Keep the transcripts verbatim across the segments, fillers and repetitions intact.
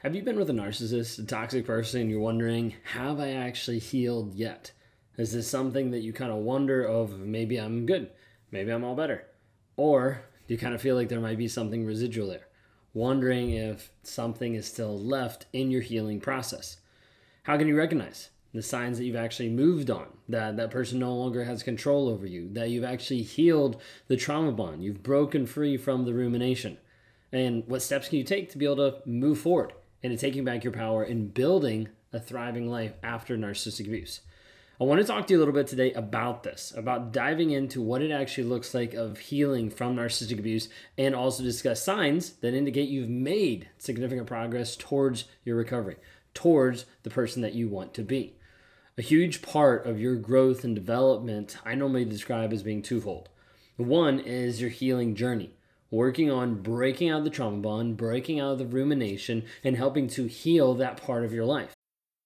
Have you been with a narcissist, a toxic person, and you're wondering, have I actually healed yet? Is this something that you kind of wonder of, maybe I'm good, maybe I'm all better? Or do you kind of feel like there might be something residual there, wondering if something is still left in your healing process? How can you recognize the signs that you've actually moved on, that that person no longer has control over you, that you've actually healed the trauma bond, you've broken free from the rumination? And what steps can you take to be able to move forward into taking back your power and building a thriving life after narcissistic abuse? I want to talk to you a little bit today about this, about diving into what it actually looks like of healing from narcissistic abuse, and also discuss signs that indicate you've made significant progress towards your recovery, towards the person that you want to be. A huge part of your growth and development I normally describe as being twofold. One is your healing journey, working on breaking out of the trauma bond, breaking out of the rumination, and helping to heal that part of your life.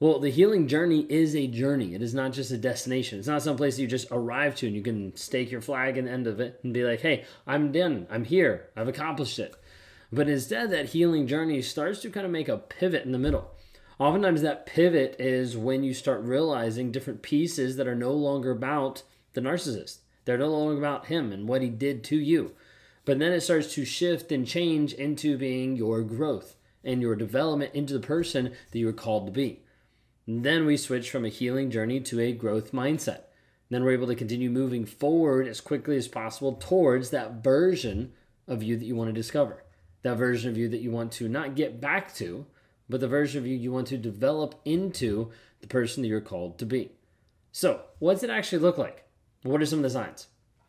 Well, the healing journey is a journey. It is not just a destination. It's not some place that you just arrive to and you can stake your flag in the end of it and be like, hey, I'm done. I'm here. I've accomplished it. But instead, that healing journey starts to kind of make a pivot in the middle. Oftentimes, that pivot is when you start realizing different pieces that are no longer about the narcissist. They're no longer about him and what he did to you. But then it starts to shift and change into being your growth and your development into the person that you were called to be. And then we switch from a healing journey to a growth mindset. And then we're able to continue moving forward as quickly as possible towards that version of you that you want to discover, that version of you that you want to not get back to, but the version of you you want to develop into the person that you're called to be. So what's it actually look like? What are some of the signs?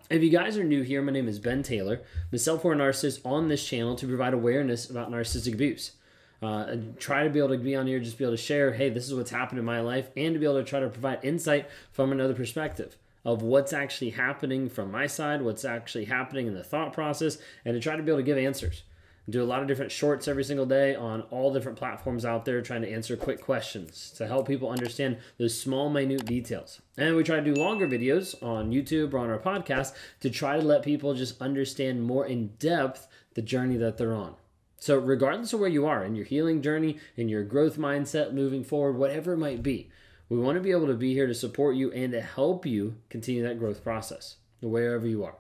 If you guys are new here, my name is Ben Taylor. I'm a self-aware narcissist on this channel to provide awareness about narcissistic abuse. Uh, and try to be able to be on here, just be able to share, hey, this is what's happened in my life, and to be able to try to provide insight from another perspective of what's actually happening from my side, what's actually happening in the thought process, and to try to be able to give answers. I do a lot of different shorts every single day on all different platforms out there, trying to answer quick questions to help people understand those small, minute details. And we try to do longer videos on YouTube or on our podcast to try to let people just understand more in depth the journey that they're on. So regardless of where you are in your healing journey, in your growth mindset, moving forward, whatever it might be, we want to be able to be here to support you and to help you continue that growth process wherever you are.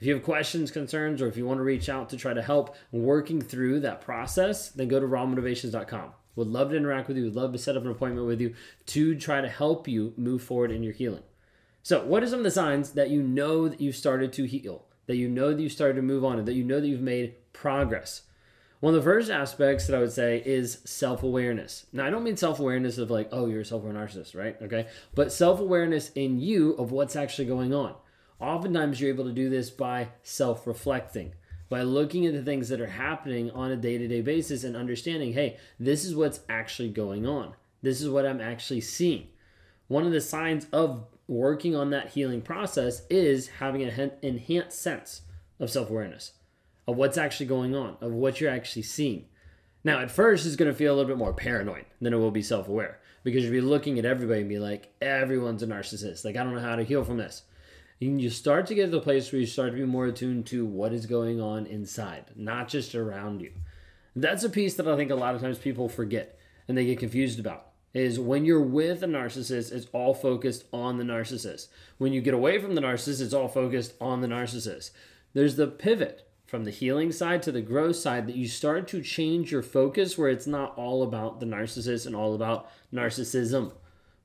If you have questions, concerns, or if you want to reach out to try to help working through that process, then go to raw motivations dot com. Would love to interact with you. Would love to set up an appointment with you to try to help you move forward in your healing. So what are some of the signs that you know that you've started to heal, that you know that you've started to move on, and that you know that you've made progress? One of the first aspects that I would say is self-awareness. Now, I don't mean self-awareness of like, oh, you're a self-aware narcissist, right? Okay. But self-awareness in you of what's actually going on. Oftentimes, you're able to do this by self-reflecting, by looking at the things that are happening on a day-to-day basis and understanding, hey, this is what's actually going on. This is what I'm actually seeing. One of the signs of working on that healing process is having an enhanced sense of self-awareness, of what's actually going on, of what you're actually seeing. Now, at first, it's going to feel a little bit more paranoid than it will be self-aware, because you'll be looking at everybody and be like, everyone's a narcissist. Like, I don't know how to heal from this. And you start to get to the place where you start to be more attuned to what is going on inside, not just around you. That's a piece that I think a lot of times people forget and they get confused about, is when you're with a narcissist, it's all focused on the narcissist. When you get away from the narcissist, it's all focused on the narcissist. There's the pivot from the healing side to the growth side, that you start to change your focus where it's not all about the narcissist and all about narcissism,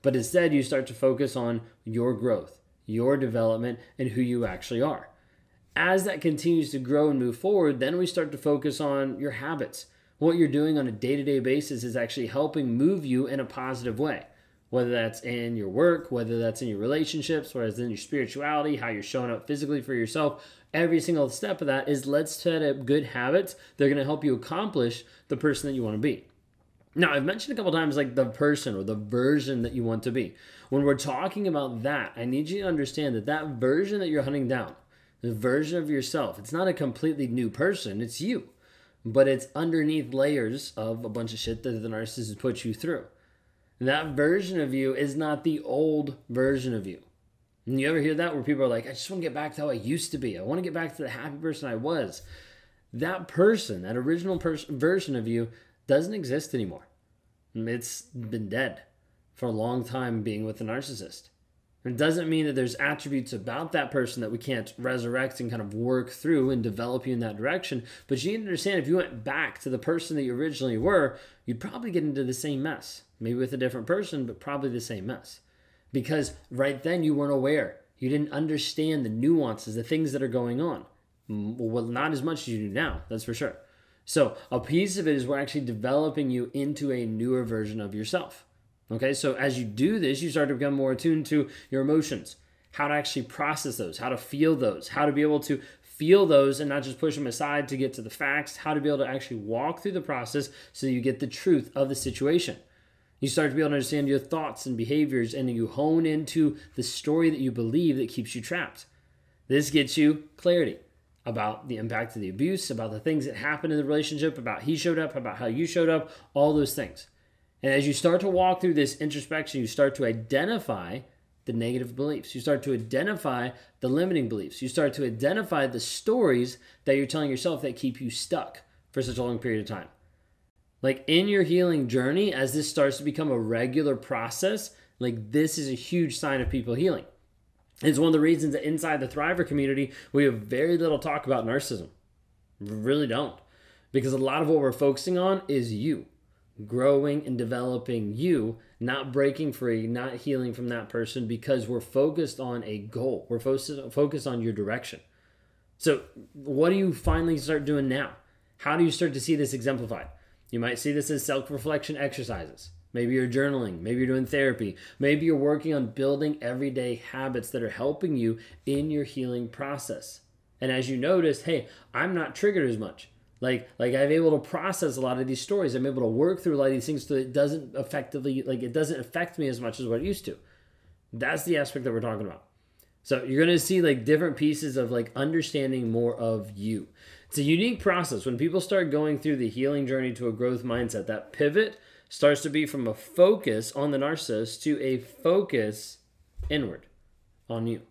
but instead you start to focus on your growth, your development, and who you actually are. As that continues to grow and move forward, then we start to focus on your habits. What you're doing on a day-to-day basis is actually helping move you in a positive way, whether that's in your work, whether that's in your relationships, whether it's in your spirituality, how you're showing up physically for yourself. Every single step of that is let's set up good habits that are going to help you accomplish the person that you want to be. Now, I've mentioned a couple times like the person or the version that you want to be. When we're talking about that, I need you to understand that that version that you're hunting down, the version of yourself, it's not a completely new person, it's you. But it's underneath layers of a bunch of shit that the narcissist puts you through. That version of you is not the old version of you. And you ever hear that where people are like, I just want to get back to how I used to be. I want to get back to the happy person I was. That person, that original pers- version of you doesn't exist anymore. It's been dead for a long time being with the narcissist. It doesn't mean that there's attributes about that person that we can't resurrect and kind of work through and develop you in that direction. But you need to understand, if you went back to the person that you originally were, you'd probably get into the same mess. Maybe with a different person, but probably the same mess. Because right then you weren't aware. You didn't understand the nuances, the things that are going on. Well, not as much as you do now, that's for sure. So a piece of it is we're actually developing you into a newer version of yourself. Okay, so as you do this, you start to become more attuned to your emotions, how to actually process those, how to feel those, how to be able to feel those and not just push them aside to get to the facts, how to be able to actually walk through the process so you get the truth of the situation. You start to be able to understand your thoughts and behaviors, and you hone into the story that you believe that keeps you trapped. This gets you clarity about the impact of the abuse, about the things that happened in the relationship, about he showed up, about how you showed up, all those things. And as you start to walk through this introspection, you start to identify the negative beliefs. You start to identify the limiting beliefs. You start to identify the stories that you're telling yourself that keep you stuck for such a long period of time. Like in your healing journey, as this starts to become a regular process, like this is a huge sign of people healing. It's one of the reasons that inside the Thriver community, we have very little talk about narcissism. We really don't. Because a lot of what we're focusing on is you. Growing and developing you, not breaking free, not healing from that person, because we're focused on a goal. We're focused on your direction. So what do you finally start doing now? How do you start to see this exemplified? You might see this as self-reflection exercises. Maybe you're journaling. Maybe you're doing therapy. Maybe you're working on building everyday habits that are helping you in your healing process. And as you notice, hey, I'm not triggered as much. Like, like I'm able to process a lot of these stories. I'm able to work through a lot of these things so it doesn't effectively, like it doesn't affect me as much as what it used to. That's the aspect that we're talking about. So you're going to see like different pieces of like understanding more of you. It's a unique process. When people start going through the healing journey to a growth mindset, that pivot starts to be from a focus on the narcissist to a focus inward on you.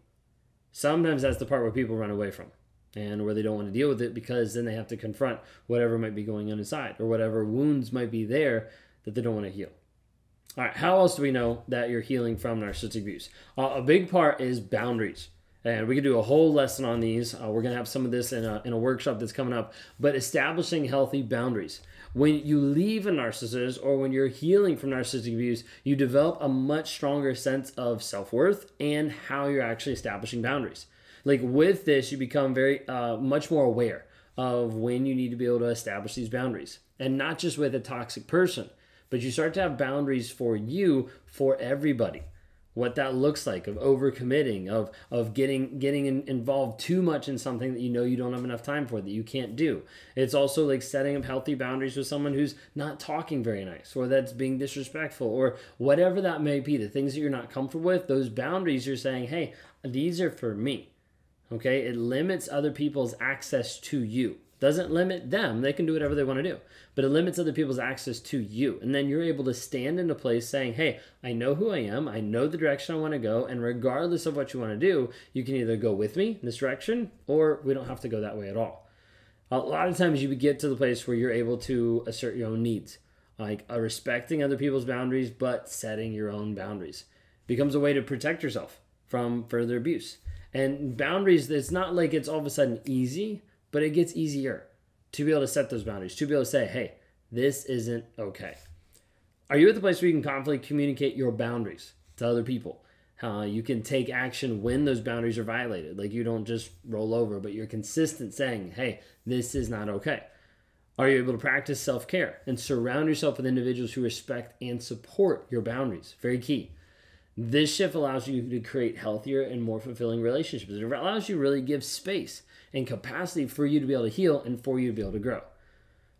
Sometimes that's the part where people run away from and where they don't want to deal with it, because then they have to confront whatever might be going on inside or whatever wounds might be there that they don't want to heal. All right, how else do we know that you're healing from narcissistic abuse? Uh, a big part is boundaries. And we could do a whole lesson on these. Uh, we're going to have some of this in a, in a workshop that's coming up. But establishing healthy boundaries. When you leave a narcissist or when you're healing from narcissistic abuse, you develop a much stronger sense of self-worth and how you're actually establishing boundaries. Like with this, you become very uh, much more aware of when you need to be able to establish these boundaries. And not just with a toxic person, but you start to have boundaries for you, for everybody. What that looks like, of overcommitting, of of getting getting in, involved too much in something that you know you don't have enough time for, that you can't do. It's also like setting up healthy boundaries with someone who's not talking very nice, or that's being disrespectful, or whatever that may be, the things that you're not comfortable with, those boundaries you're saying, hey, these are for me, okay? It limits other people's access to you. Doesn't limit them. They can do whatever they want to do. But it limits other people's access to you. And then you're able to stand in a place saying, hey, I know who I am. I know the direction I want to go. And regardless of what you want to do, you can either go with me in this direction, or we don't have to go that way at all. A lot of times you get to the place where you're able to assert your own needs, like uh, respecting other people's boundaries, but setting your own boundaries. It becomes a way to protect yourself from further abuse. And boundaries, it's not like it's all of a sudden easy, but it gets easier to be able to set those boundaries, to be able to say, hey, this isn't okay. Are you at the place where you can confidently communicate your boundaries to other people? Uh, you can take action when those boundaries are violated. Like, you don't just roll over, but you're consistent saying, hey, this is not okay. Are you able to practice self-care and surround yourself with individuals who respect and support your boundaries? Very key. This shift allows you to create healthier and more fulfilling relationships. It allows you to really give space and capacity for you to be able to heal and for you to be able to grow.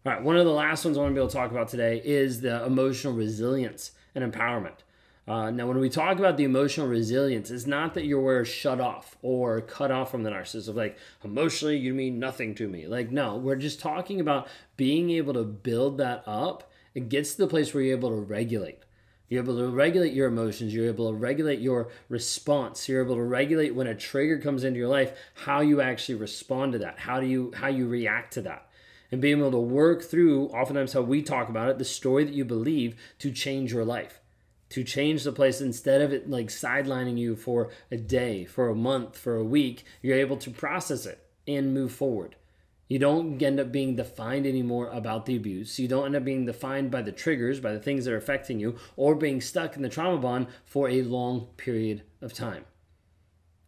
All right, one of the last ones I want to be able to talk about today is the emotional resilience and empowerment. Uh, now, when we talk about the emotional resilience, it's not that you're shut off or cut off from the narcissist. Like, emotionally, you mean nothing to me. Like, no, we're just talking about being able to build that up. It gets to the place where you're able to regulate. You're able to regulate your emotions. You're able to regulate your response. You're able to regulate when a trigger comes into your life, how you actually respond to that. How do you, how you react to that? And being able to work through, oftentimes how we talk about it, the story that you believe to change your life. To change the place, instead of it like sidelining you for a day, for a month, for a week, you're able to process it and move forward. You don't end up being defined anymore about the abuse. You don't end up being defined by the triggers, by the things that are affecting you, or being stuck in the trauma bond for a long period of time.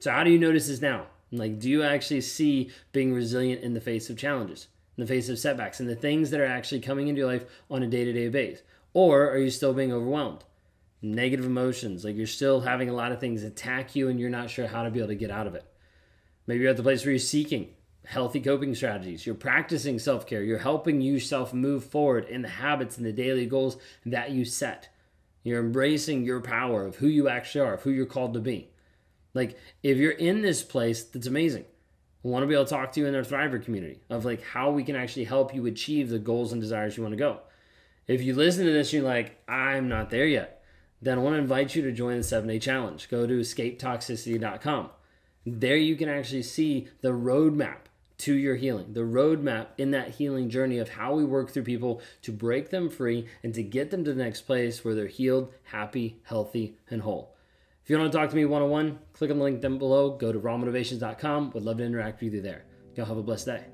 So how do you notice this now? Like, do you actually see being resilient in the face of challenges, in the face of setbacks, and the things that are actually coming into your life on a day-to-day basis? Or are you still being overwhelmed? Negative emotions, like you're still having a lot of things attack you and you're not sure how to be able to get out of it. Maybe you're at the place where you're seeking healthy coping strategies. You're practicing self-care. You're helping yourself move forward in the habits and the daily goals that you set. You're embracing your power of who you actually are, of who you're called to be. Like, if you're in this place, that's amazing. I want to be able to talk to you in our Thriver community of like how we can actually help you achieve the goals and desires you want to go. If you listen to this, you're like, I'm not there yet. Then I want to invite you to join the seven-day challenge. Go to escape toxicity dot com. There you can actually see the roadmap to your healing, the roadmap in that healing journey of how we work through people to break them free and to get them to the next place where they're healed, happy, healthy, and whole. If you want to talk to me one-on-one, click on the link down below. Go to raw motivations dot com. Would love to interact with you there. Y'all have a blessed day.